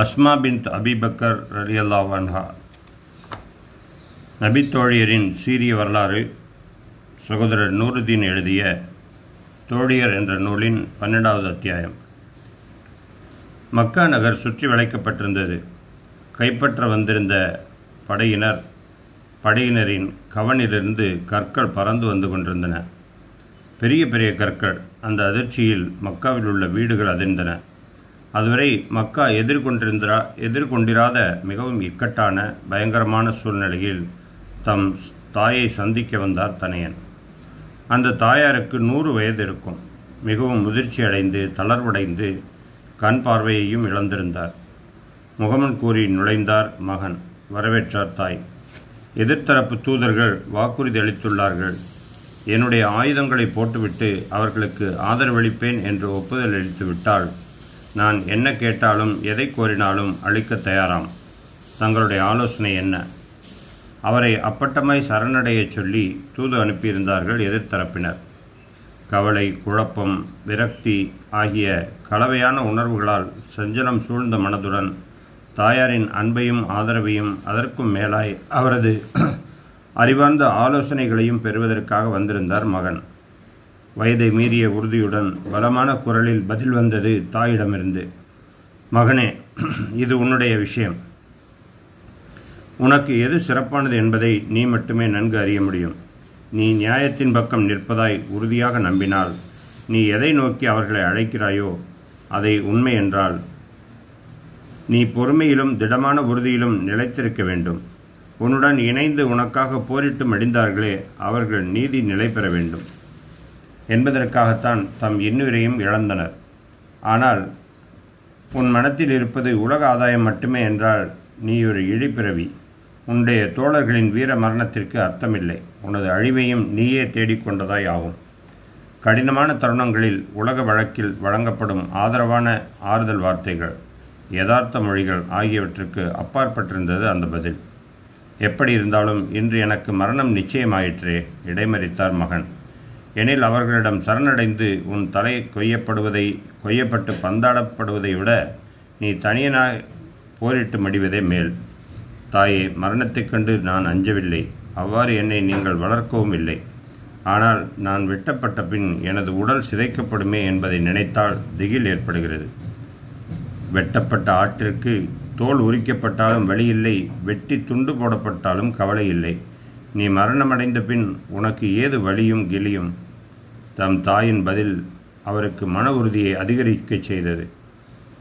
அஸ்மா பின் அபி Bakr ரலியல்லாஹு அன்ஹா. நபித்தோழியரின் சீரிய வரலாறு சகோதரர் நூருதீன் எழுதிய தோழியர் என்ற நூலின் 12வது அத்தியாயம். மக்கா நகர் சுற்றி வளைக்கப்பட்டிருந்தது. கைப்பற்ற வந்திருந்த படையினரின் கவனிலிருந்து கற்கள் பறந்து வந்து கொண்டிருந்தன. பெரிய பெரிய கற்கள். அந்த அதிர்ச்சியில் மக்காவில் உள்ள வீடுகள் அதிர்ந்தன. அதுவரை மக்கா எதிர்கொண்டிராத மிகவும் இக்கட்டான பயங்கரமான சூழ்நிலையில் தம் தாயை சந்திக்க வந்தார் தனையன். அந்த தாயாருக்கு 100 வயது இருக்கும். மிகவும் முதிர்ச்சி அடைந்து தளர்வடைந்து கண் பார்வையையும் இழந்திருந்தார். முகமன் கூறி நுழைந்தார் மகன். வரவேற்றார் தாய். எதிர்த்தரப்பு தூதர்கள் வாக்குறுதி அளித்துள்ளார்கள். என்னுடைய ஆயுதங்களை போட்டுவிட்டு அவர்களுக்கு ஆதரவளிப்பேன் என்று ஒப்புதல் அளித்துவிட்டால் நான் என்ன கேட்டாலும் எதை கோரினாலும் அளிக்க தயாராம். தங்களுடைய ஆலோசனை என்ன? அவரை அப்பட்டமாய் சரணடைய சொல்லி தூது அனுப்பியிருந்தார்கள் எதிர்த்தரப்பினர். கவலை, குழப்பம், விரக்தி ஆகிய கலவையான உணர்வுகளால் சஞ்சலம் சூழ்ந்த மனதுடன் தாயாரின் அன்பையும் ஆதரவையும் அதற்கும் மேலாய் அவரது அறிவார்ந்த ஆலோசனைகளையும் பெறுவதற்காக வந்திருந்தார் மகன். வயதை மீறிய உறுதியுடன் பலமான குரலில் பதில் வந்தது தாயிடமிருந்து. மகனே, இது உன்னுடைய விஷயம். உனக்கு எது சிறப்பானது என்பதை நீ மட்டுமே நன்கு அறிய முடியும். நீ நியாயத்தின் பக்கம் நிற்பதாய் உறுதியாக நம்பினால், நீ எதை நோக்கி அவர்களை அழைக்கிறாயோ அதை உண்மை என்றால், நீ பொறுமையிலும் திடமான உறுதியிலும் நிலைத்திருக்க வேண்டும். உன்னுடன் இணைந்து உனக்காக போரிட்டு மடிந்தார்களே, அவர்கள் நீதி நிலை பெற வேண்டும் என்பதற்காகத்தான் தம் இன்னுயிரையும் இழந்தனர். ஆனால் உன் மனத்தில் இருப்பது உலக ஆதாயம் மட்டுமே என்றால் நீ ஒரு இழிபிறவி. உன்னுடைய தோழர்களின் வீர மரணத்திற்கு அர்த்தமில்லை. உனது அழிவையும் நீயே தேடிக்கொண்டதாய் ஆகும். கடினமான தருணங்களில் உலக வழக்கில் வழங்கப்படும் ஆதரவான ஆறுதல் வார்த்தைகள், யதார்த்த மொழிகள் ஆகியவற்றுக்கு அப்பாற்பட்டிருந்தது அந்த பதில். எப்படி இருந்தாலும் இன்று எனக்கு மரணம் நிச்சயமாயிற்றே, இடைமறித்தார் மகன். எனில் அவர்களிடம் சரணடைந்து உன் தலை கொய்யப்பட்டு பந்தாடப்படுவதை விட நீ தனியனாய் போரிட்டு மடிவதே மேல். தாயே, மரணத்தைக் கண்டு நான் அஞ்சவில்லை. அவ்வாறு என்னை நீங்கள் வளர்க்கவும் இல்லை. ஆனால் நான் வெட்டப்பட்ட பின் எனது உடல் சிதைக்கப்படுமே என்பதை நினைத்தால் திகில் ஏற்படுகிறது. வெட்டப்பட்ட ஆற்றிற்கு தோல் உரிக்கப்பட்டாலும் வழியில்லை, வெட்டி துண்டு போடப்பட்டாலும் கவலை இல்லை. நீ மரணமடைந்த பின் உனக்கு ஏது வழியும் கிளியும்? தம் தாயின் பதில் அவருக்கு மன உறுதியை அதிகரிக்க செய்தது.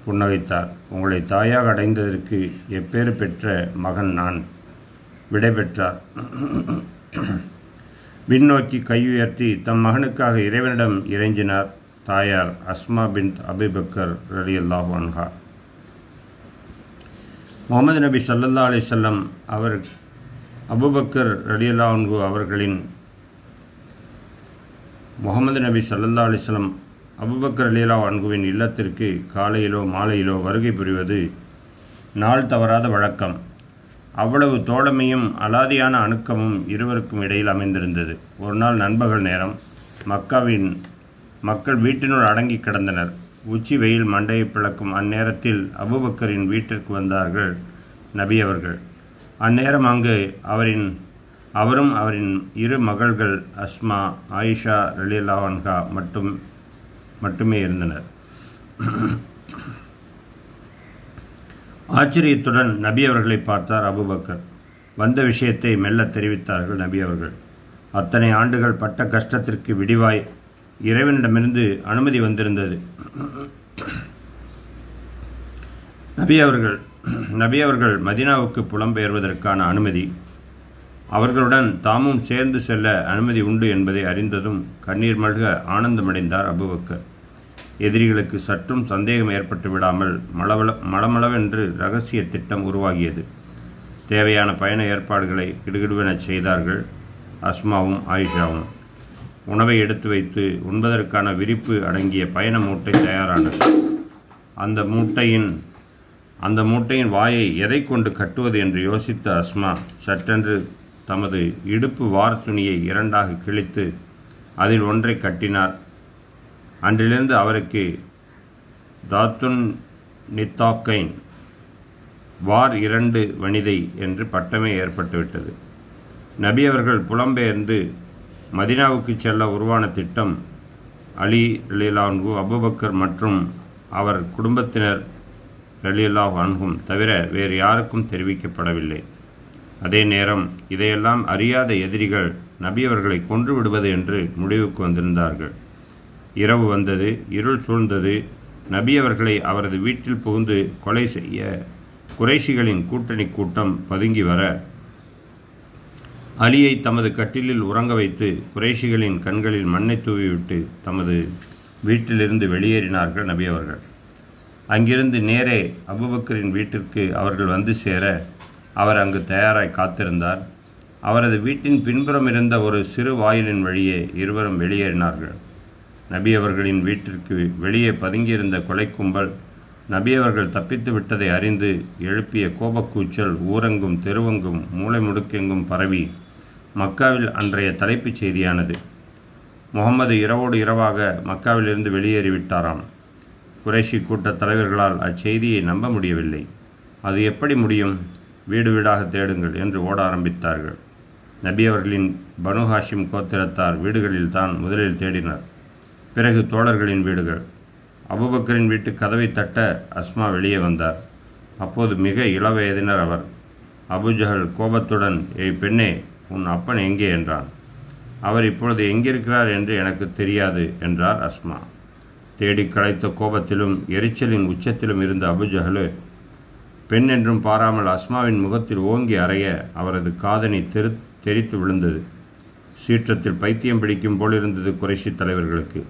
புன்னகைத்தார். உங்களை தாயாக அடைந்ததற்கு எப்பேறு பெற்ற மகன் நான். விடைபெற்றார். விண்ணோக்கி கையுயர்த்தி தம் மகனுக்காக இறைவனிடம் இறைஞ்சினார் தாயார் அஸ்மா பின்த் அபி பக்கர் ரலியல்லாஹு அன்ஹா. முகமது நபி ஸல்லல்லாஹு அலைஹி வஸல்லம் அவர் அபூபக்கர் ரலியல்லாஹு அன்ஹு அவர்களின் முகமது நபி ஸல்லல்லாஹு அலைஹி வஸல்லம் அபூபக்கர் ரலியல்லாஹு அன்ஹுவின் இல்லத்திற்கு காலையிலோ மாலையிலோ வருகை புரிவது நாள் தவறாத வழக்கம். அவ்வளவு தோழமையும் அலாதியான அணுக்கமும் இருவருக்கும் இடையில் அமைந்திருந்தது. ஒரு நாள் நண்பகல் நேரம் மக்கள் வீட்டினுள் அடங்கி கிடந்தனர். உச்சி வெயில் மண்டையை பிளக்கும் அந்நேரத்தில் அபூபக்கரின் வீட்டிற்கு வந்தார்கள் நபி அவர்கள். அந்நேரம் அங்கு அவரும் அவரின் 2 மகள்கள் அஸ்மா, ஆயிஷா ரலியல்லாஹு அன்ஹா மட்டுமே இருந்தனர். ஆச்சரியத்துடன் நபி அவர்களை பார்த்தார் அபூபக்கர். வந்த விஷயத்தை மெல்ல தெரிவித்தார்கள் நபி அவர்கள். அத்தனை ஆண்டுகள் பட்ட கஷ்டத்திற்கு விடிவாய் இறைவனிடமிருந்து அனுமதி வந்திருந்தது. நபி அவர்கள் மதீனாவுக்கு புலம்பெயர்வதற்கான அனுமதி, அவர்களுடன் தாமும் சேர்ந்து செல்ல அனுமதி உண்டு என்பதை அறிந்ததும் கண்ணீர் மல்க ஆனந்தமடைந்தார் அபூபக்கர். எதிரிகளுக்கு சற்றும் சந்தேகம் ஏற்பட்டு விடாமல் மளமளவென்று இரகசிய திட்டம் உருவாகியது. தேவையான பயண ஏற்பாடுகளை கிடுகிடுவென செய்தார்கள் அஸ்மாவும் ஆயிஷாவும். உணவை எடுத்து வைத்து உண்பதற்கான விரிப்பு அடங்கிய பயண மூட்டை தயாரானது. அந்த மூட்டையின் வாயை எதை கொண்டு கட்டுவது என்று யோசித்த அஸ்மா சட்டென்று தமது இடுப்பு வார் துணியை 2ஆக கிழித்து அதில் ஒன்றை கட்டினார். அன்றிலிருந்து அவருக்கு தாத்துன் நித்தாக்கைன் வார் 2 வனிதை என்று பட்டமே ஏற்பட்டுவிட்டது. நபி அவர்கள் புலம்பெயர்ந்து மதினாவுக்கு செல்ல உருவான திட்டம் அலி ரலியல்லாஹு அன்ஹு, அபூபக்கர் மற்றும் அவர் குடும்பத்தினர் ரலியல்லாஹு அன்ஹும் தவிர வேறு யாருக்கும் தெரிவிக்கப்படவில்லை. அதே நேரம் இதையெல்லாம் அறியாத எதிரிகள் நபி அவர்களை கொன்று விடுவது என்று முடிவுக்கு வந்திருந்தார்கள். இரவு வந்தது, இருள் சூழ்ந்தது. நபி அவர்களை அவரது வீட்டில் புகுந்து கொலை செய்ய குறைஷிகளின் கூட்டணி கூட்டம் பதுங்கி வர, அலியை தமது கட்டிலில் உறங்க வைத்து குறைஷிகளின் கண்களில் மண்ணை தூவிவிட்டு தமது வீட்டிலிருந்து வெளியேறினார்கள் நபி அவர்கள். அங்கிருந்து நேரே அபூபக்கரின் வீட்டிற்கு அவர்கள் வந்து சேர அவர் அங்கு தயாராய் காத்திருந்தார். அவரது வீட்டின் பின்புறம் இருந்த ஒரு சிறு வாயிலின் வழியே இருவரும் வெளியேறினார்கள். நபி அவர்களின் வீட்டிற்கு வெளியே பதுங்கியிருந்த கொலை கும்பல் நபி அவர்கள் தப்பித்து விட்டதை அறிந்து எழுப்பிய கோபக்கூச்சல் ஊரெங்கும் தெருவெங்கும் மூளை முடுக்கெங்கும் பரவி மக்காவில் அன்றைய தலைப்புச் செய்தியானது. முகமது இரவோடு இரவாக மக்காவிலிருந்து வெளியேறிவிட்டாராம். குறைஷி கூட்டத் தலைவர்களால் அச்செய்தியை நம்ப முடியவில்லை. அது எப்படி முடியும்? வீடு வீடாக தேடுங்கள் என்று ஓட ஆரம்பித்தார்கள். நபி அவர்களின் பனு ஹாஷிம் கோத்திரத்தார் வீடுகளில் தான் முதலில் தேடினர், பிறகு தோழர்களின் வீடுகள். அபூபக்கரின் வீட்டு கதவை தட்ட அஸ்மா வெளியே வந்தார். அப்போது மிக இளவயதினர் அவர். அபூஜஹல் கோபத்துடன், "ஏய் பெண்ணே, உன் அப்பன் எங்கே?" என்றான். "அவர் இப்பொழுது எங்கிருக்கிறார் என்று எனக்கு தெரியாது" என்றார் அஸ்மா. தேடி களைத்த கோபத்திலும் எரிச்சலின் உச்சத்திலும் இருந்த அபூஜஹல் பெண் என்றும் பாராமல் அஸ்மாவின் முகத்தில் ஓங்கி அறைய அவரது காதணி தெரித்து விழுந்தது. சீற்றத்தில் பைத்தியம் பிடிக்கும் போலிருந்தது குறைஷி தலைவர்களுக்கு.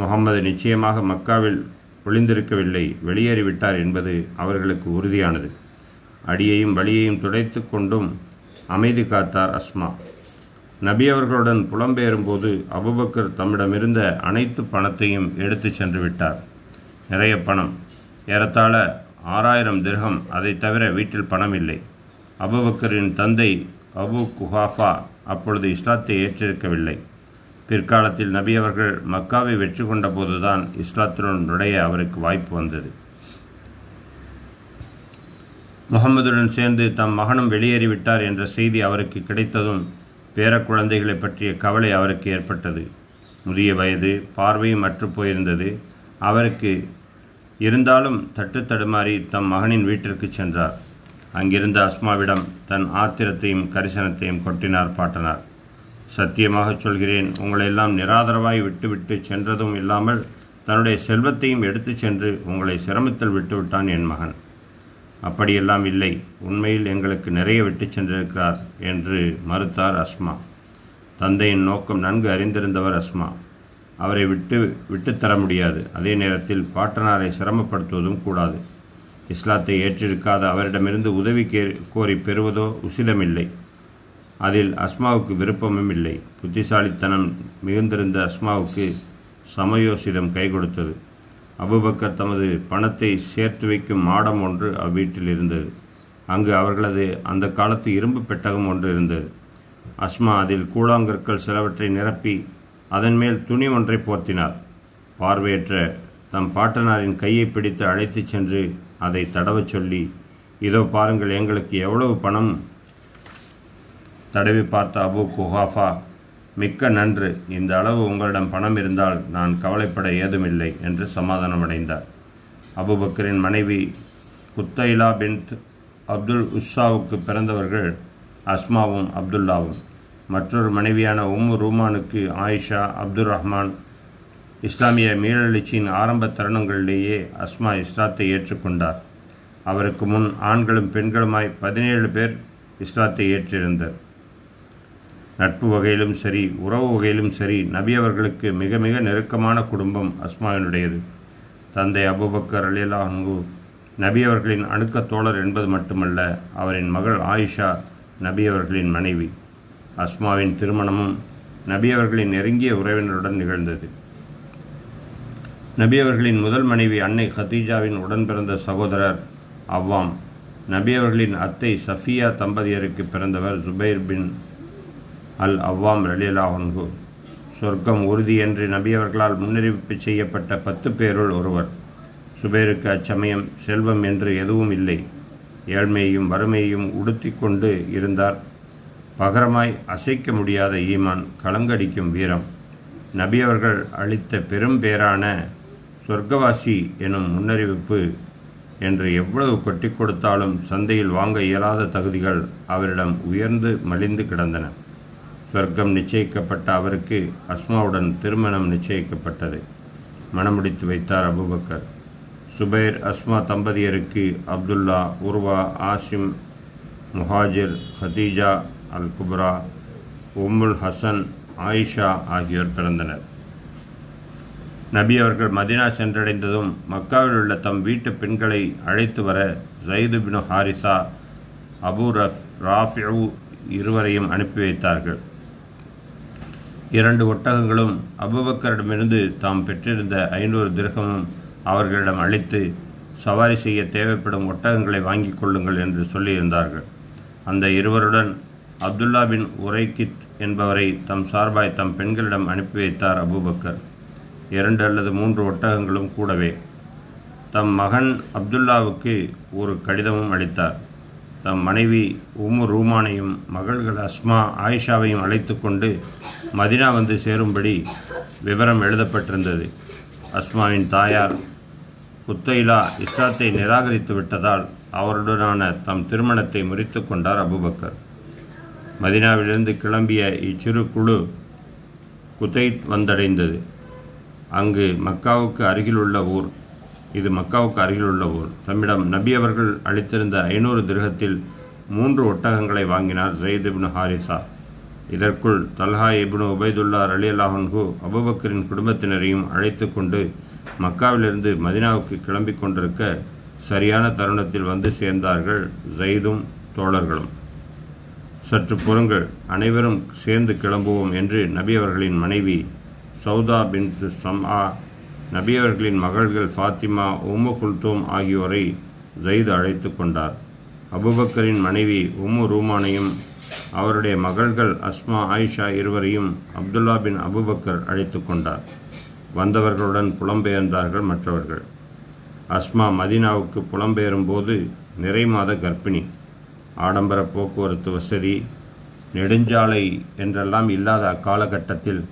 முகம்மது நிச்சயமாக மக்காவில் ஒளிந்திருக்கவில்லை, வெளியேறிவிட்டார் என்பது அவர்களுக்கு உறுதியானது. அடியையும் வலியையும் துடைத்து கொண்டும் அமைதி காத்தார் அஸ்மா. நபி அவர்களுடன் புலம்பெயரும்போது அபூபக்கர் தம்மிடமிருந்த அனைத்து பணத்தையும் எடுத்து சென்று விட்டார். நிறைய பணம், ஏறத்தாழ 6000 திர்ஹம். அதை தவிர வீட்டில் பணம் இல்லை. அபூபக்கரின் தந்தை அபு குஹாஃபா அப்பொழுது இஸ்லாத்தை ஏற்றிருக்கவில்லை. பிற்காலத்தில் நபி அவர்கள் மக்காவை வெற்றி கொண்ட போதுதான் இஸ்லாத்துடன் நுழைய அவருக்கு வாய்ப்பு வந்தது. முகமதுடன் சேர்ந்து தம் மகனும் வெளியேறிவிட்டார் என்ற செய்தி அவருக்கு கிடைத்ததும் பேர குழந்தைகளை பற்றிய கவலை அவருக்கு ஏற்பட்டது. முதிய வயது, பார்வையும் அற்றுப்போயிருந்தது அவருக்கு. இருந்தாலும் தட்டு தடுமாறி தம் மகனின் வீட்டிற்கு சென்றார். அங்கிருந்த அஸ்மாவிடம் தன் ஆத்திரத்தையும் கரிசனத்தையும் கொட்டினார் பாட்டனார். "சத்தியமாக சொல்கிறேன், உங்களையெல்லாம் நிராதரவாய் விட்டுவிட்டு சென்றதும் இல்லாமல் தன்னுடைய செல்வத்தையும் எடுத்து சென்று உங்களை சிரமத்தில் விட்டுவிட்டான் என் மகன். அப்படியெல்லாம் இல்லை, உண்மையில் எங்களுக்கு நிறைய விட்டு சென்றிருக்கிறார்" என்று மறுத்தார் அஸ்மா. தந்தையின் நோக்கம் நன்கு அறிந்திருந்தவர் அஸ்மா. அவரை விட்டுத்தர முடியாது, அதே நேரத்தில் பாட்டனாரை சிரமப்படுத்துவதும் கூடாது. இஸ்லாத்தை ஏற்றிருக்காத அவரிடமிருந்து உதவி கோரி பெறுவதோ உசிதமில்லை, அதில் அஸ்மாவுக்கு விருப்பமும் இல்லை. புத்திசாலித்தனம் மிகுந்திருந்த அஸ்மாவுக்கு சமயோசிதம் கை கொடுத்தது. அபூபக்கர் தமது பணத்தை சேர்த்து வைக்கும் மாடம் ஒன்று அவ்வீட்டில் இருந்தது. அங்கு அவர்களது அந்த காலத்து இரும்பு பெட்டகம் ஒன்று இருந்தது. அஸ்மா அதில் கூழாங்கற்கள் சிலவற்றை நிரப்பி அதன் மேல் துணி ஒன்றை போர்த்தினார். பார்வையற்ற தம் பாட்டனாரின் கையை பிடித்து அழைத்து சென்று அதை தடவச் சொல்லி, "இதோ பாருங்கள், எங்களுக்கு எவ்வளவு பணம்!" தடவி பார்த்த அபு குஹாஃபா, "மிக்க நன்று, இந்த அளவு உங்களிடம் பணம் இருந்தால் நான் கவலைப்பட ஏதுமில்லை" என்று சமாதானமடைந்தார். அபூபக்கரின் மனைவி குத்தைலா பின்த் அப்துல் உஸ்ஸாவுக்கு பிறந்தவர்கள் அஸ்மாவும் அப்துல்லாவும். மற்றொரு மனைவியான ரூமானுக்கு ஆயிஷா, அப்துல் ரஹ்மான். இஸ்லாமிய மீளெழுச்சியின் ஆரம்ப தருணங்களிலேயே அஸ்மா இஸ்லாத்தை ஏற்றுக்கொண்டார். அவருக்கு முன் ஆண்களும் பெண்களுமாய் 17 பேர் இஸ்லாத்தை ஏற்றிருந்தார். நட்பு வகையிலும் சரி, உறவு வகையிலும் சரி, நபி அவர்களுக்கு மிக மிக நெருக்கமான குடும்பம் அஸ்மாவினுடையது. தந்தை அபூபக்கர் ரலியல்லாஹு அன்ஹு நபி அவர்களின் அணுக்கத் தோழர் என்பது மட்டுமல்ல, அவரின் மகள் ஆயிஷா நபி அவர்களின் மனைவி. அஸ்மாவின் திருமணமும் நபி அவர்களின் நெருங்கிய உறவினருடன் நிகழ்ந்தது. நபி அவர்களின் முதல் மனைவி அன்னை ஹதீஜாவின் உடன் பிறந்த சகோதரர் அவ்வாம். நபி அவர்களின் அத்தை சஃபியா தம்பதியருக்கு பிறந்தவர் ஜுபைர் பின் அல் அவ்வாம் ரலியல்லாஹு அன்ஹு. சொர்க்கம் உறுதி என்று நபி அவர்களால் முன்னறிவிப்பு செய்யப்பட்ட 10 பேருள் ஒருவர். சுபைருக்கு அச்சமயம் செல்வம் என்று எதுவும் இல்லை. ஏழ்மையையும் வறுமையையும் உடுத்தி கொண்டு இருந்தார். பகரமாய் அசைக்க முடியாத ஈமான், கலங்கடிக்கும் வீரம், நபி அவர்கள் அளித்த பெரும் பேரான சொர்க்கவாசி எனும் முன்னறிவிப்பு என்று எவ்வளவு கொட்டி கொடுத்தாலும் சந்தையில் வாங்க இயலாத தகுதிகள் அவரிடம் உயர்ந்து மலிந்து கிடந்தன. சொர்க்கம் நிச்சயிக்கப்பட்ட அவருக்கு அஸ்மாவுடன் திருமணம் நிச்சயிக்கப்பட்டது. மணமுடித்து வைத்தார் அபூபக்கர். சுபைர் அஸ்மா தம்பதியருக்கு Abdullah, Urwa, Asim, Muhajir, Khadija al Kubra, Ummul Hasan, Aisha ஆகியோர் பிறந்தனர். நபி அவர்கள் மதினா சென்றடைந்ததும் மக்காவில் உள்ள தம் வீட்டு பெண்களை அழைத்து வர ஜயிது பின் ஹாரிசா, அபூ ராஃபிஉ இருவரையும் அனுப்பி வைத்தார்கள். 2 ஒட்டகங்களும் அபூபக்கரிடமிருந்து தாம் பெற்றிருந்த 500 திர்ஹமும் அவர்களிடம் அளித்து, சவாரி செய்ய தேவைப்படும் ஒட்டகங்களை வாங்கி கொள்ளுங்கள் என்று சொல்லியிருந்தார்கள். அந்த இருவருடன் அப்துல்லா பின் உரைக்கித் என்பவரை தம் சார்பாய் தம் பெண்களிடம் அனுப்பி வைத்தார் அபூபக்கர். 2 அல்லது 3 ஒட்டகங்களும் கூடவே. தம் மகன் அப்துல்லாவுக்கு ஒரு கடிதமும் அளித்தார். தம் மனைவி உம்மு ரூமானையும் மகள்கள் அஸ்மா, ஆயிஷாவையும் அழைத்து கொண்டு மதினா வந்து சேரும்படி விவரம் எழுதப்பட்டிருந்தது. அஸ்மாவின் தாயார் புத்தைலா இஸ்லாத்தை நிராகரித்து விட்டதால் அவருடனான தம் திருமணத்தை முறித்து கொண்டார் அபூபக்கர். மதினாவிலிருந்து கிளம்பிய இச்சிறு குழு குத்தைத் வந்தடைந்தது. அங்கு மக்காவுக்கு அருகிலுள்ள ஊர் இது மக்காவுக்கு அருகிலுள்ள ஊர். தம்மிடம் நபி அவர்கள் அளித்திருந்த 500 திர்ஹத்தில் 3 ஒட்டகங்களை வாங்கினார் ஜயித் இப்னு ஹாரிசா. இதற்குள் தல்ஹா இப்னு உபைதுல்லா ரலியல்லாஹு அன்ஹு அபூபக்கரின் குடும்பத்தினரையும் அழைத்து கொண்டு மக்காவிலிருந்து மதினாவுக்கு கிளம்பி கொண்டிருக்க சரியான தருணத்தில் வந்து சேர்ந்தார்கள் ஜயிதும் தோழர்களும். சற்று பொறுங்கள், அனைவரும் சேர்ந்து கிளம்புவோம் என்று நபி அவர்களின் மனைவி சௌதா பின் சம்ஆ, நபியவர்களின் மகள்கள் ஃபாத்திமா, உம்மு குல்தூம் ஆகியோரை ஜயித் அழைத்து கொண்டார். அபூபக்கரின் மனைவி உம்மு ரூமானையும் அவருடைய மகள்கள் அஸ்மா, ஆயிஷா இருவரையும் அப்துல்லா பின் அபூபக்கர் அழைத்து கொண்டார். வந்தவர்களுடன் புலம்பெயர்ந்தார்கள் மற்றவர்கள். அஸ்மா மதீனாவுக்கு புலம்பெயரும்போது நிறை மாத கர்ப்பிணி. ஆடம்பர போக்குவரத்து வசதி, நெடுஞ்சாலை என்றெல்லாம் இல்லாத அக்காலகட்டத்தில்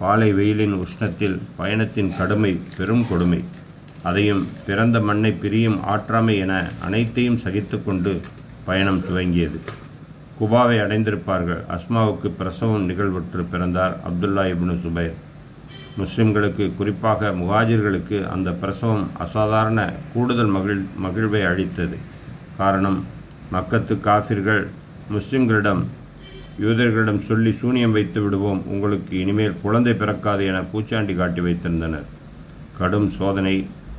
பாலை வெயிலின் உஷ்ணத்தில் பயணத்தின் கடுமை பெரும் கொடுமை. அதையும் பிறந்த மண்ணை பிரியும் ஆற்றாமை என அனைத்தையும் சகித்து கொண்டு பயணம் துவங்கியது. குபாவை அடைந்திருப்பார்கள். அஸ்மாவுக்கு பிரசவம் நிகழ்வுற்று பிறந்தார் அப்துல்லா இப்னு சுபைர். முஸ்லிம்களுக்கு, குறிப்பாக முஹாஜிர்களுக்கு அந்த பிரசவம் அசாதாரண கூடுதல் மகிழ்வை அளித்தது. காரணம், மக்கத்து காஃபிர்கள் முஸ்லிம்களிடம், யூதர்களிடம் சொல்லி சூனியம் வைத்து விடுவோம், உங்களுக்கு இனிமேல் குழந்தை பிறக்காது என பூச்சாண்டி காட்டி வைத்திருந்தனர். கடும் சோதனை,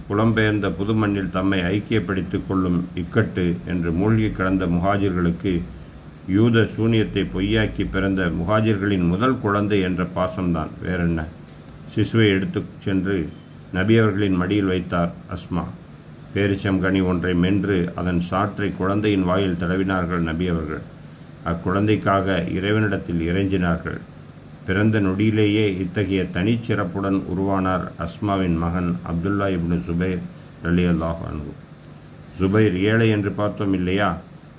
புலம்பெயர்ந்த புது மண்ணில் தம்மை ஐக்கியப்படுத்தி கொள்ளும் இக்கட்டு என்று மூழ்கி கிடந்த முஹாஜிர்களுக்கு யூத சூனியத்தை பொய்யாக்கி பிறந்த முஹாஜிர்களின் முதல் குழந்தை என்ற பாசம்தான், வேறென்ன. சிசுவை எடுத்து சென்று நபியவர்களின் மடியில் வைத்தார் அஸ்மா. பேரிச்சங்கனி ஒன்றை மென்று அதன் சாற்றை குழந்தையின் வாயில் தடவினார்கள் நபியவர்கள். அக்குழந்தைக்காக இறைவனிடத்தில் இறைஞ்சினார்கள். பிறந்த நொடியிலேயே இத்தகைய தனிச்சிறப்புடன் உருவானார் அஸ்மாவின் மகன் அப்துல்லா இப்னு சுபைர் ரலியல்லாஹு அன்ஹு. சுபைர் ஏழை என்று பார்த்தோம் இல்லையா?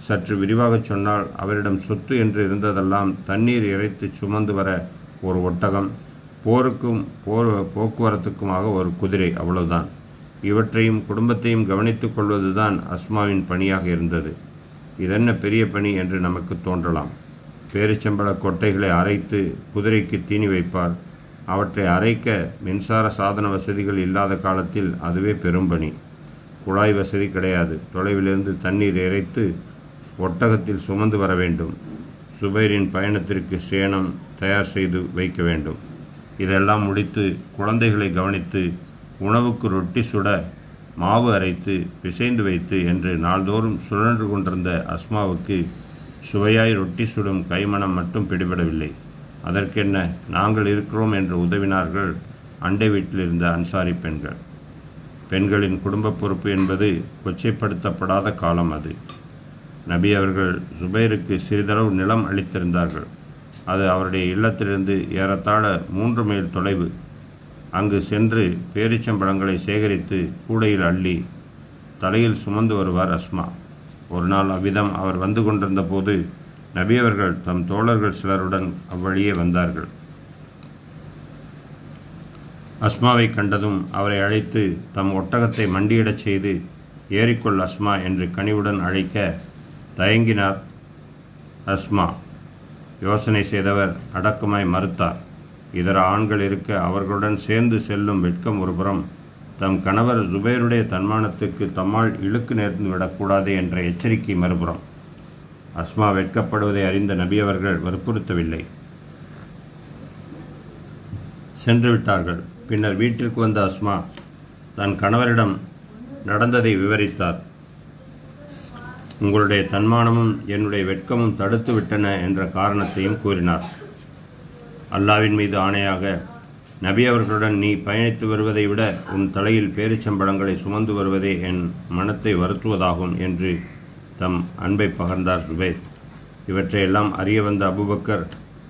சற்று விரிவாக சொன்னால், அவரிடம் சொத்து என்று இருந்ததெல்லாம் தண்ணீர் இறைத்து சுமந்து வர ஒரு ஒட்டகம், போருக்கும் போக்குவரத்துக்குமாக ஒரு குதிரை, அவ்வளவுதான். இவற்றையும் குடும்பத்தையும் கவனித்து கொள்வதுதான் அஸ்மாவின் பணியாக இருந்தது. இதென்ன பெரிய பணி என்று நமக்கு தோன்றலாம். பேரிச்சம்பழ கொட்டைகளை அரைத்து குதிரைக்கு தீனி வைப்பார். அவற்றை அரைக்க மின்சார சாதன வசதிகள் இல்லாத காலத்தில் அதுவே பெரும் பணி. குழாய் வசதி கிடையாது. தொலைவிலிருந்து தண்ணீர் இறைத்து ஒட்டகத்தில் சுமந்து வர வேண்டும். சுபைரின் பயணத்திற்கு சேணம் தயார் செய்து வைக்க வேண்டும். இதெல்லாம் முடித்து குழந்தைகளை கவனித்து, உணவுக்கு ரொட்டி சுட, மாவு அரைத்து பிசைந்து வைத்து என்று நாள்தோறும் சுழன்று கொண்டிருந்த அஸ்மாவுக்கு சுவையாய் ரொட்டி சுடும் கைமணம் மட்டும் பிடிபடவில்லை. அதற்கென்ன, நாங்கள் இருக்கிறோம் என்று உதவினார்கள் அண்டை வீட்டிலிருந்த அன்சாரி பெண்கள். பெண்களின் குடும்ப பொறுப்பு என்பது கொச்சைப்படுத்தப்படாத காலம் அது. நபி அவர்கள் சுபைருக்கு சிறிதளவு நிலம் அளித்திருந்தார்கள். அது அவருடைய இல்லத்திலிருந்து ஏறத்தாழ 3 மைல் தொலைவு. அங்கு சென்று பேரிச்சம்பழங்களை சேகரித்து கூடையில் அள்ளி தலையில் சுமந்து வருவார் அஸ்மா. ஒரு நாள் அவ்விதம் அவர் வந்து கொண்டிருந்த போது நபி அவர்கள் தம் தோழர்கள் சிலருடன் அவ்வழியே வந்தார்கள். அஸ்மாவை கண்டதும் அவரை அழைத்து தம் ஒட்டகத்தை மண்டியிடச் செய்து ஏறிக்கொள் அஸ்மா என்று கனிவுடன் அழைக்க தயங்கினார் அஸ்மா. யோசனை செய்தவர் அடக்கமாய் மறுத்தார். இதர ஆண்கள் இருக்க அவர்களுடன் சேர்ந்து செல்லும் வெட்கம் ஒருபுறம், தம் கணவர் ஜுபேருடைய தன்மானத்துக்கு தம்மால் இழுக்கு நேர்ந்து விடக்கூடாது என்ற எச்சரிக்கை மறுபுறம். அஸ்மா வெட்கப்படுவதை அறிந்த நபி அவர்கள் வற்புறுத்தவில்லை, சென்று விட்டார்கள். பின்னர் வீட்டிற்கு வந்த அஸ்மா தன் கணவரிடம் நடந்ததை விவரித்தார். உங்களுடைய தன்மானமும் என்னுடைய வெட்கமும் தடுத்து விட்டன என்ற காரணத்தையும் கூறினார். அல்லாவின் மீது ஆணையாக, நபி அவர்களுடன் நீ பயணித்து வருவதை விட உன் தலையில் பேரிச்சம்பழங்களை சுமந்து வருவதே என் மனத்தை வருத்துவதாகும் என்று தம் அன்பை பகர்ந்தார் ஜுபைர். இவற்றையெல்லாம் அறிய வந்த அபூபக்கர்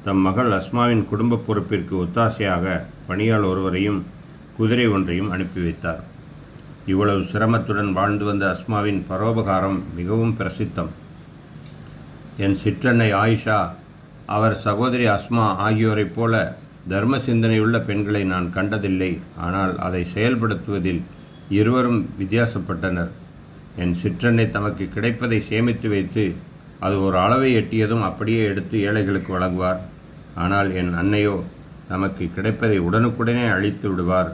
தம் மகள் அஸ்மாவின் குடும்ப பொறுப்பிற்கு ஒத்தாசையாக பணியால் ஒருவரையும் குதிரை ஒன்றையும் அனுப்பி வைத்தார். இவ்வளவு சிரமத்துடன் வாழ்ந்து வந்த அஸ்மாவின் பரோபகாரம் மிகவும் பிரசித்தம். என் சிற்றன்னை ஆயிஷா, அவர் சகோதரி அஸ்மா ஆகியோரைப் போல தர்ம சிந்தனையுள்ள பெண்களை நான் கண்டதில்லை. ஆனால் அதை செயல்படுத்துவதில் இருவரும் வித்தியாசப்பட்டனர். என் சிற்றன்னை தமக்கு கிடைப்பதை சேமித்து வைத்து அது ஒரு அளவை எட்டியதும் அப்படியே எடுத்து ஏழைகளுக்கு வழங்குவார். ஆனால் என் அன்னையோ நமக்கு கிடைப்பதை உடனுக்குடனே அழித்து விடுவார்.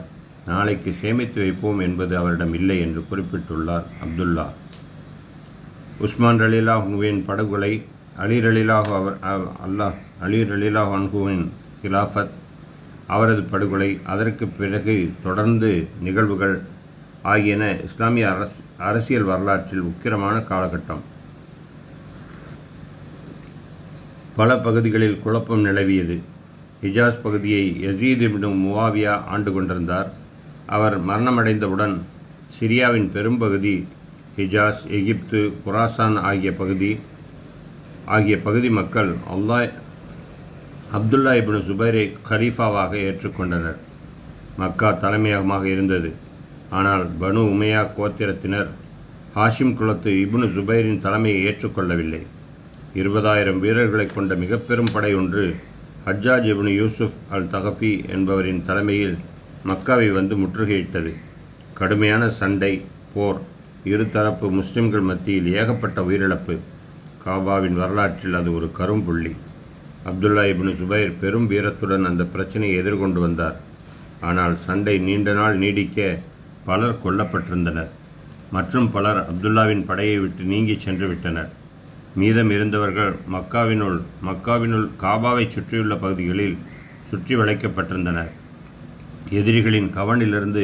நாளைக்கு சேமித்து வைப்போம் என்பது அவரிடம் இல்லை என்று குறிப்பிட்டுள்ளார் அப்துல்லா. உஸ்மான் ரலியல்லாஹு அன்ஹுவின் படுகொலை, அலி ரலியல்லாஹு அன்ஹுவின் கிலாஃபத், அவரது படுகொலை, அதற்கு பிறகு தொடர்ந்து நிகழ்வுகள் ஆகியன இஸ்லாமிய அரசியல் வரலாற்றில் உக்கிரமான காலகட்டம். பல பகுதிகளில் குழப்பம் நிலவியது. ஹிஜாஸ் பகுதியை யசீத் இப்னு முஆவியா ஆண்டு கொண்டிருந்தார். அவர் மரணமடைந்தவுடன் சிரியாவின் பெரும்பகுதி, ஹிஜாஸ், எகிப்து, குராசான் ஆகிய பகுதி மக்கள் அப்துல்லா இப்னு ஜுபைரை கலீஃபாவாக ஏற்றுக்கொண்டனர். மக்கா தலைமையகமாக இருந்தது. ஆனால் பனு உமையா கோத்திரத்தினர் ஹாஷிம் குலத்து இப்னு ஜுபைரின் தலைமையை ஏற்றுக்கொள்ளவில்லை. 20,000 வீரர்களை கொண்ட மிகப்பெரும் படை ஒன்று ஹஜ்ஜாஜ் இப்னு யூசுப் அல் தகஃபி என்பவரின் தலைமையில் மக்காவை வந்து முற்றுகையிட்டது. கடுமையான சண்டை, போர், இருதரப்பு முஸ்லிம்கள் மத்தியில் ஏகப்பட்ட உயிரிழப்பு. காபாவின் வரலாற்றில் அது ஒரு கரும்புள்ளி. அப்துல்லா இப்னு ஜுபைர் பெரும் வீரத்துடன் அந்த பிரச்சனையை எதிர்கொண்டு வந்தார். ஆனால் சண்டை நீண்ட நாள் நீடிக்க பலர் கொல்லப்பட்டிருந்தனர். மற்றும் பலர் அப்துல்லாவின் படையை விட்டு நீங்கி சென்று விட்டனர். மீதம் இருந்தவர்கள் மக்காவினுள் காபாவை சுற்றியுள்ள பகுதிகளில் சுற்றி வளைக்கப்பட்டிருந்தனர். எதிரிகளின் கவனிலிருந்து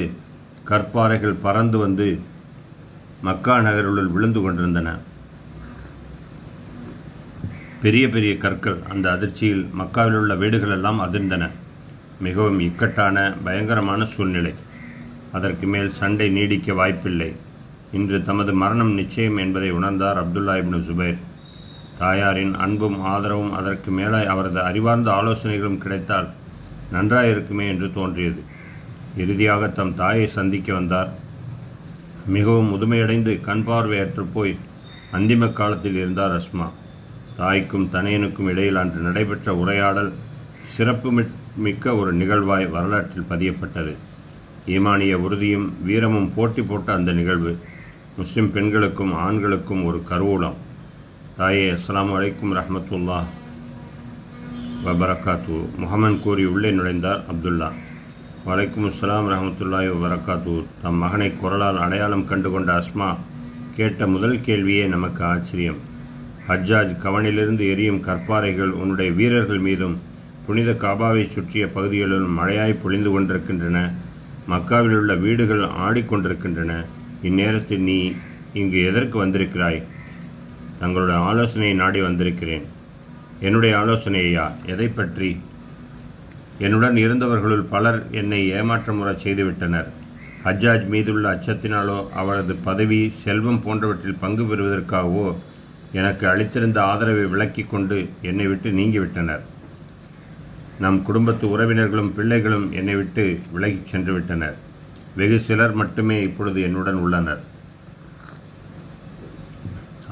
கற்பாறைகள் பறந்து வந்து மக்கா நகருள் விழுந்து கொண்டிருந்தன. பெரிய பெரிய கற்கள். அந்த அதிர்ச்சியில் மக்காவில் உள்ள வீடுகளெல்லாம் அதிர்ந்தன. மிகவும் இக்கட்டான, பயங்கரமான சூழ்நிலை. அதற்கு மேல் சண்டை நீடிக்க வாய்ப்பில்லை. இன்று தமது மரணம் நிச்சயம் என்பதை உணர்ந்தார் அப்துல்லா இப்னு ஜுபைர். தாயாரின் அன்பும் ஆதரவும், அதற்கு மேலாய் அவரது அறிவார்ந்த ஆலோசனைகளும் கிடைத்தால் நன்றாயிருக்குமே என்று தோன்றியது. இறுதியாக தம் தாயை சந்திக்க வந்தார். மிகவும் முதுமையடைந்து கண் பார்வையற்று போய் அந்திம காலத்தில் இருந்தார் அஸ்மா. தாய்க்கும் தனையனுக்கும் இடையில் அன்று நடைபெற்ற உரையாடல் சிறப்பு மிக்க ஒரு நிகழ்வாய் வரலாற்றில் பதியப்பட்டது. ஈமானிய உறுதியும் வீரமும் போட்டி போட்ட அந்த நிகழ்வு முஸ்லிம் பெண்களுக்கும் ஆண்களுக்கும் ஒரு கருவூலம். தாயே, அஸ்ஸலாமு அலைக்கும் ரஹ்மத்துல்லாஹ் வ பரக்காத்து முஹம்மன் கூறி உள்ளே நுழைந்தார் அப்துல்லா. வலைக்கும் அஸ்ஸலாம் ரஹ்மத்துல்லாஹி வ பரக்காத்து. தம் மகனை குரலால் அடையாளம் கண்டுகொண்ட அஸ்மா கேட்ட முதல் கேள்வியே நமக்கு ஆச்சரியம். ஹஜ்ஜாஜ், கவனிலிருந்து எரியும் கற்பாறைகள் உன்னுடைய வீரர்கள் மீதும் புனித காபாவை சுற்றிய பகுதிகளிலும் மழையாய் பொழிந்து கொண்டிருக்கின்றன. மக்காவில் உள்ள வீடுகள் ஆடிக்கொண்டிருக்கின்றன. இந்நேரத்தில் நீ இங்கு எதற்கு வந்திருக்கிறாய்? தங்களுடைய ஆலோசனையை நாடி வந்திருக்கிறேன். என்னுடைய ஆலோசனையா? எதை பற்றி? என்னுடன் இருந்தவர்களுள் பலர் என்னை ஏமாற்றமுறை செய்துவிட்டனர். ஹஜ்ஜாஜ் மீதுள்ள அச்சத்தினாலோ அவரது பதவி, செல்வம் போன்றவற்றில் பங்கு பெறுவதற்காகவோ எனக்கு அளித்திருந்த ஆதரவை விலக்கி கொண்டு என்னை விட்டு நீங்கிவிட்டனர். நம் குடும்பத்து உறவினர்களும் பிள்ளைகளும் என்னை விட்டு விலகிச் சென்று விட்டனர். வெகு சிலர் மட்டுமே இப்பொழுது என்னுடன் உள்ளனர்.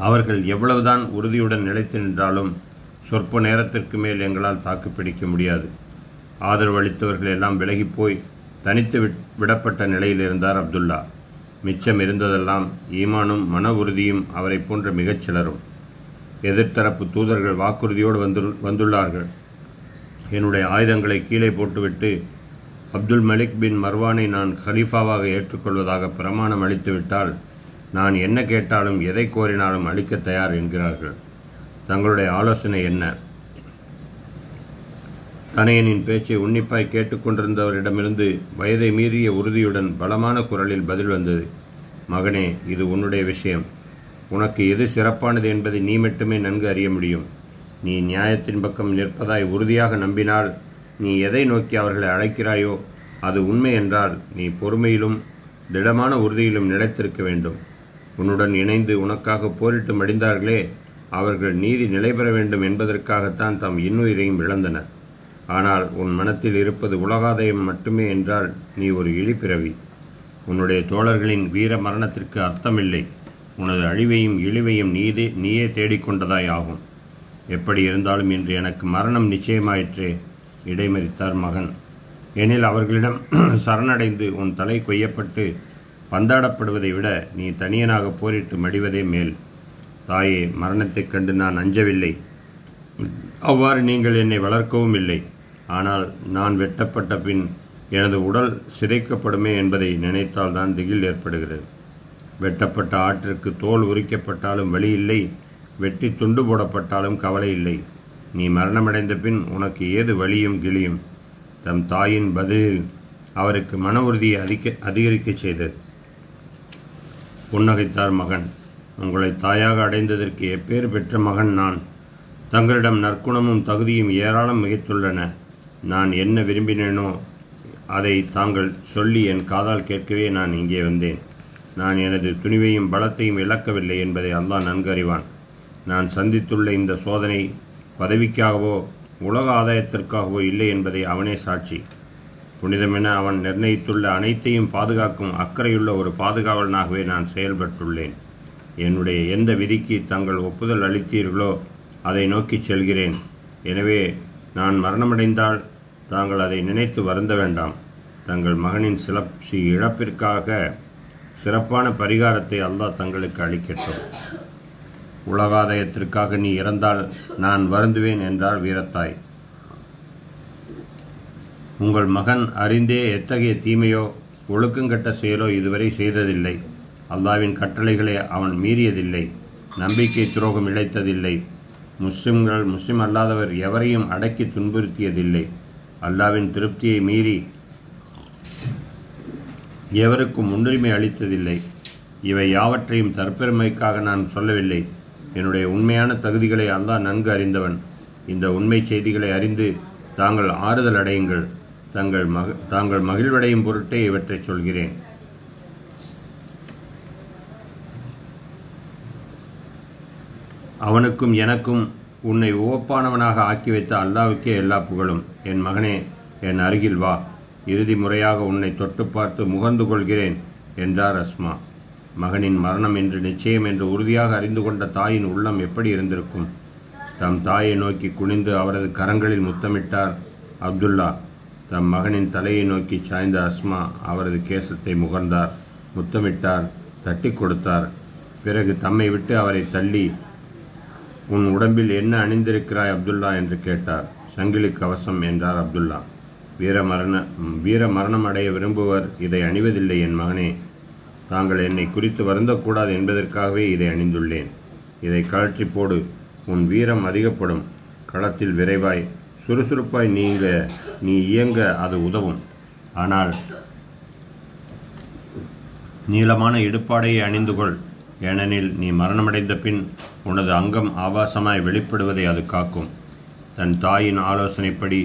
அவர்கள் எவ்வளவுதான் உறுதியுடன் நிலைத்து நின்றாலும் சொற்ப நேரத்திற்கு மேல் எங்களால் தாக்குப்பிடிக்க முடியாது. ஆதரவளித்தவர்கள் எல்லாம் விலகிப்போய் தனித்து விடப்பட்ட நிலையில் இருந்தார் அப்துல்லா. மிச்சம் இருந்ததெல்லாம் ஈமானும் மன உறுதியும் அவரை போன்ற மிகச்சிலரும். எதிர்த்தரப்பு தூதர்கள் வாக்குறுதியோடு வந்துள்ளார்கள். என்னுடைய ஆயுதங்களை கீழே போட்டுவிட்டு அப்துல் மலிக் பின் மர்வானை நான் ஹலீஃபாவாக ஏற்றுக்கொள்வதாக பிரமாணம் அளித்துவிட்டால் நான் என்ன கேட்டாலும் எதை கோரினாலும் அளிக்க தயார் என்கிறார்கள். தங்களுடைய ஆலோசனை என்ன? தனையனின் பேச்சை உன்னிப்பாய் கேட்டுக்கொண்டிருந்தவரிடமிருந்து வயதை மீறிய உறுதியுடன் பலமான குரலில் பதில் வந்தது. மகனே, இது உன்னுடைய விஷயம். உனக்கு எது சிறப்பானது என்பதை நீ மட்டுமே நன்கு அறிய முடியும். நீ நியாயத்தின் பக்கம் நிற்பதாய் உறுதியாக நம்பினால், நீ எதை நோக்கி அவர்களை அழைக்கிறாயோ அது உண்மை என்றால், நீ பொறுமையிலும் திடமான உறுதியிலும் நிலைத்திருக்க வேண்டும். உன்னுடன் இணைந்து உனக்காக போரிட்டு மடிந்தார்களே, அவர்கள் நீதி நிலை பெற வேண்டும் என்பதற்காகத்தான் தம் இன்னுயிரையும் இழந்தனர். ஆனால் உன் மனத்தில் இருப்பது உலகாதயம் மட்டுமே என்றால், நீ ஒரு இழிபிறவி. உன்னுடைய தோழர்களின் வீர மரணத்திற்கு அர்த்தமில்லை. உனது அழிவையும் இழிவையும் நீயே தேடிக்கொண்டதாய் ஆகும். எப்படி இருந்தாலும் இன்று எனக்கு மரணம் நிச்சயமாயிற்றே, இடைமறித்தார் மகன். எனில் அவர்களிடம் சரணடைந்து உன் தலை கொய்யப்பட்டு பந்தாடப்படுவதை விட நீ தனியனாக போரிட்டு மடிவதே மேல். தாயே, மரணத்தைக் கண்டு நான் அஞ்சவில்லை. அவ்வாறு நீங்கள் என்னை வளர்க்கவும் இல்லை. ஆனால் நான் வெட்டப்பட்ட பின் எனது உடல் சிதைக்கப்படுமே என்பதை நினைத்தால் தான் திகில் ஏற்படுகிறது. வெட்டப்பட்ட ஆற்றிற்கு தோல் உரிக்கப்பட்டாலும் வலி இல்லை, வெட்டி துண்டு போடப்பட்டாலும் கவலை இல்லை. நீ மரணமடைந்த பின் உனக்கு ஏது வலியும் கிளியும்? தம் தாயின் பதிலில் அவருக்கு மன உறுதியை அதிகரிக்க செய்தது. புன்னகைத்தார் மகன். உங்களை தாயாக அடைந்ததற்கு எப்பேறு பெற்ற மகன் நான். தங்களிடம் நற்குணமும் தகுதியும் ஏராளம் மிகைத்துள்ளன. நான் என்ன விரும்பினேனோ அதை தாங்கள் சொல்லி என் காதால் கேட்கவே நான் இங்கே வந்தேன். நான் எனது துணிவையும் பலத்தையும் இழக்கவில்லை என்பதை அல்லாஹ் நன்கு அறிவான். நான் சந்தித்துள்ள இந்த சோதனை பதவிக்காகவோ உலக ஆதாயத்திற்காகவோ இல்லை என்பதை அவனே சாட்சி. புனிதமென அவன் நிர்ணயித்துள்ள அனைத்தையும் பாதுகாக்கும் அக்கறையுள்ள ஒரு பாதுகாவலனாகவே நான் செயல்பட்டுள்ளேன். என்னுடைய எந்த விதிக்கு தாங்கள் ஒப்புதல் அளித்தீர்களோ அதை நோக்கி செல்கிறேன். எனவே நான் மரணமடைந்தால் தாங்கள் அதை நினைத்து வருந்த வேண்டாம். தங்கள் மகனின் இழப்பிற்காக சிறப்பான பரிகாரத்தை அல்லாஹ் தங்களுக்கு அளிக்கட்டும். உலகாதயத்திற்காக நீ இறந்தால் நான் வருந்துவேன் என்றாள் வீரத்தாய். உங்கள் மகன் அறிந்தே எத்தகைய தீமையோ ஒழுக்கங்கட்ட செயலோ இதுவரை செய்ததில்லை. அல்லாவின் கட்டளைகளை அவன் மீறியதில்லை. நம்பிக்கை துரோகம் இழைத்ததில்லை. முஸ்லிம் அல்லாதவர் எவரையும் அடக்கி துன்புறுத்தியதில்லை. அல்லாவின் திருப்தியை மீறி எவருக்கும் முன்னுரிமை அளித்ததில்லை. இவை யாவற்றையும் தற்பெருமைக்காக நான் சொல்லவில்லை. என்னுடைய உண்மையான தகுதிகளை அல்லாஹ் நன்கு அறிந்தவன். இந்த உண்மை செய்திகளை அறிந்து தாங்கள் ஆறுதல் அடையுங்கள். தாங்கள் மகிழ்வடையும் பொருட்டே இவற்றை சொல்கிறேன். அவனுக்கும் எனக்கும் உன்னை உவப்பானவனாக ஆக்கி வைத்த அல்லாஹ்வுக்கே எல்லா புகழும். என் மகனே, என் அருகில் வா. இறுதி முறையாக உன்னை தொட்டு பார்த்து முகர்ந்து கொள்கிறேன் என்றார் அஸ்மா. மகனின் மரணம் இன்று நிச்சயம் என்று உறுதியாக அறிந்து கொண்ட தாயின் உள்ளம் எப்படி இருந்திருக்கும்? தம் தாயை நோக்கி குனிந்து அவரது கரங்களில் முத்தமிட்டார் அப்துல்லா. தம் மகனின் தலையை நோக்கி சாய்ந்த அஸ்மா அவரது கேசத்தை முகர்ந்தார், முத்தமிட்டார், தட்டி கொடுத்தார். பிறகு தம்மை விட்டு அவரை தள்ளி, உன் உடம்பில் என்ன அணிந்திருக்கிறாய் அப்துல்லா என்று கேட்டார். சங்கிலி கவசம் என்றார் அப்துல்லா. வீர மரணம் அடைய விரும்புவர் இதை அணிவதில்லை என் மகனே. தாங்கள் என்னை குறித்து வருந்தக்கூடாது என்பதற்காகவே இதை அணிந்துள்ளேன். இதை கழற்றி போடு, உன் வீரம் அதிகப்படும். களத்தில் விரைவாய் சுறுசுறுப்பாய் நீ இயங்க அது உதவும். ஆனால் நீளமான இடுப்பாடையை அணிந்துகொள். ஏனெனில் நீ மரணமடைந்த பின் உனது அங்கம் ஆபாசமாய் வெளிப்படுவதை அது காக்கும். தன் தாயின் ஆலோசனைப்படி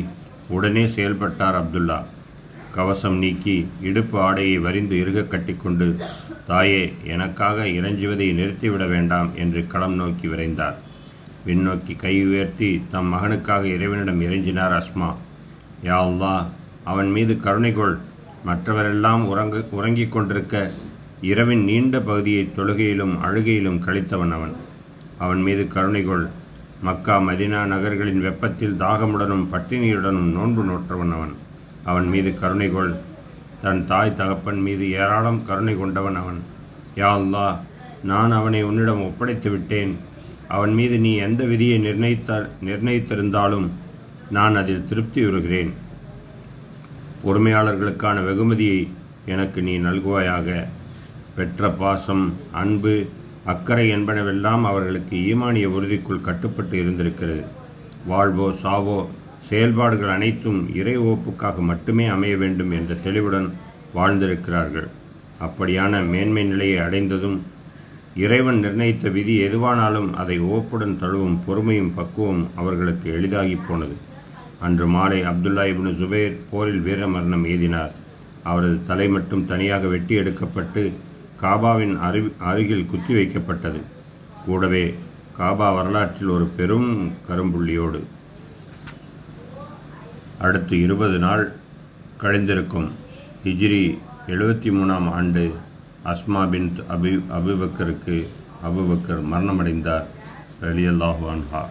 உடனே செயல்பட்டார் அப்துல்லா. கவசம் நீக்கி இடுப்பு ஆடையை வரிந்து இறுக கட்டிக்கொண்டு, தாயே, எனக்காக இறைஞ்சுவதை நிறுத்திவிட வேண்டாம் என்று களம் நோக்கி விரைந்தார். விண்ணோக்கி கை உயர்த்தி தம் மகனுக்காக இறைவனிடம் இறைஞ்சினார் அஸ்மா. யா அல்லாஹ், அவன் மீது கருணை கொள். மற்றவரெல்லாம் உறங்கிக் கொண்டிருக்க இரவின் நீண்ட பகுதியை தொழுகையிலும் அழுகையிலும் கழித்தவன் அவன். அவன் மீது கருணை கொள். மக்கா மதினா நகர்களின் வெப்பத்தில் தாகமுடனும் பட்டினியுடனும் நோன்பு நோற்றவன் அவன். அவன் மீது கருணை கொள். தன் தாய் தகப்பன் மீது ஏராளம் கருணை கொண்டவன் அவன். யா அல்லாஹ், நான் அவனை உன்னிடம் ஒப்படைத்து விட்டேன். அவன் மீது நீ எந்த விதியை நிர்ணயித்திருந்தாலும் நான் அதில் திருப்தியுறுகிறேன். பொறுமையாளர்களுக்கான வெகுமதியை எனக்கு நீ நல்குவாயாக. பெற்ற பாசம், அன்பு, அக்கறை என்பனவெல்லாம் அவர்களுக்கு ஈமானிய உறுதிக்குள் கட்டுப்பட்டு இருந்திருக்கிறது. வாழ்வோ சாவோ செயல்பாடுகள் அனைத்தும் இறை ஓப்புக்காக மட்டுமே அமைய வேண்டும் என்ற தெளிவுடன் வாழ்ந்திருக்கிறார்கள். அப்படியான மேன்மை நிலையை அடைந்ததும் இறைவன் நிர்ணயித்த விதி எதுவானாலும் அதை ஓப்புடன் தழுவும் பொறுமையும் பக்குவம் அவர்களுக்கு எளிதாகி போனது. அன்று மாலை அப்துல்லா இப்னு ஜுபைர் போரில் வீரமரணம் எய்தினார். அவரது தலை மட்டும் தனியாக வெட்டி எடுக்கப்பட்டு காபாவின் அருகில் குத்தி வைக்கப்பட்டது. கூடவே காபா வரலாற்றில் ஒரு பெரும் கரும்புள்ளியோடு. அடுத்து 20 நாள் கழிந்திருக்கும். ஹிஜ்ரி 73ஆம் ஆண்டு அஸ்மா பின் அபூபக்கருக்கு அபூபக்கர் மரணமடைந்தார். ரலியல்லாஹு அன்ஹா.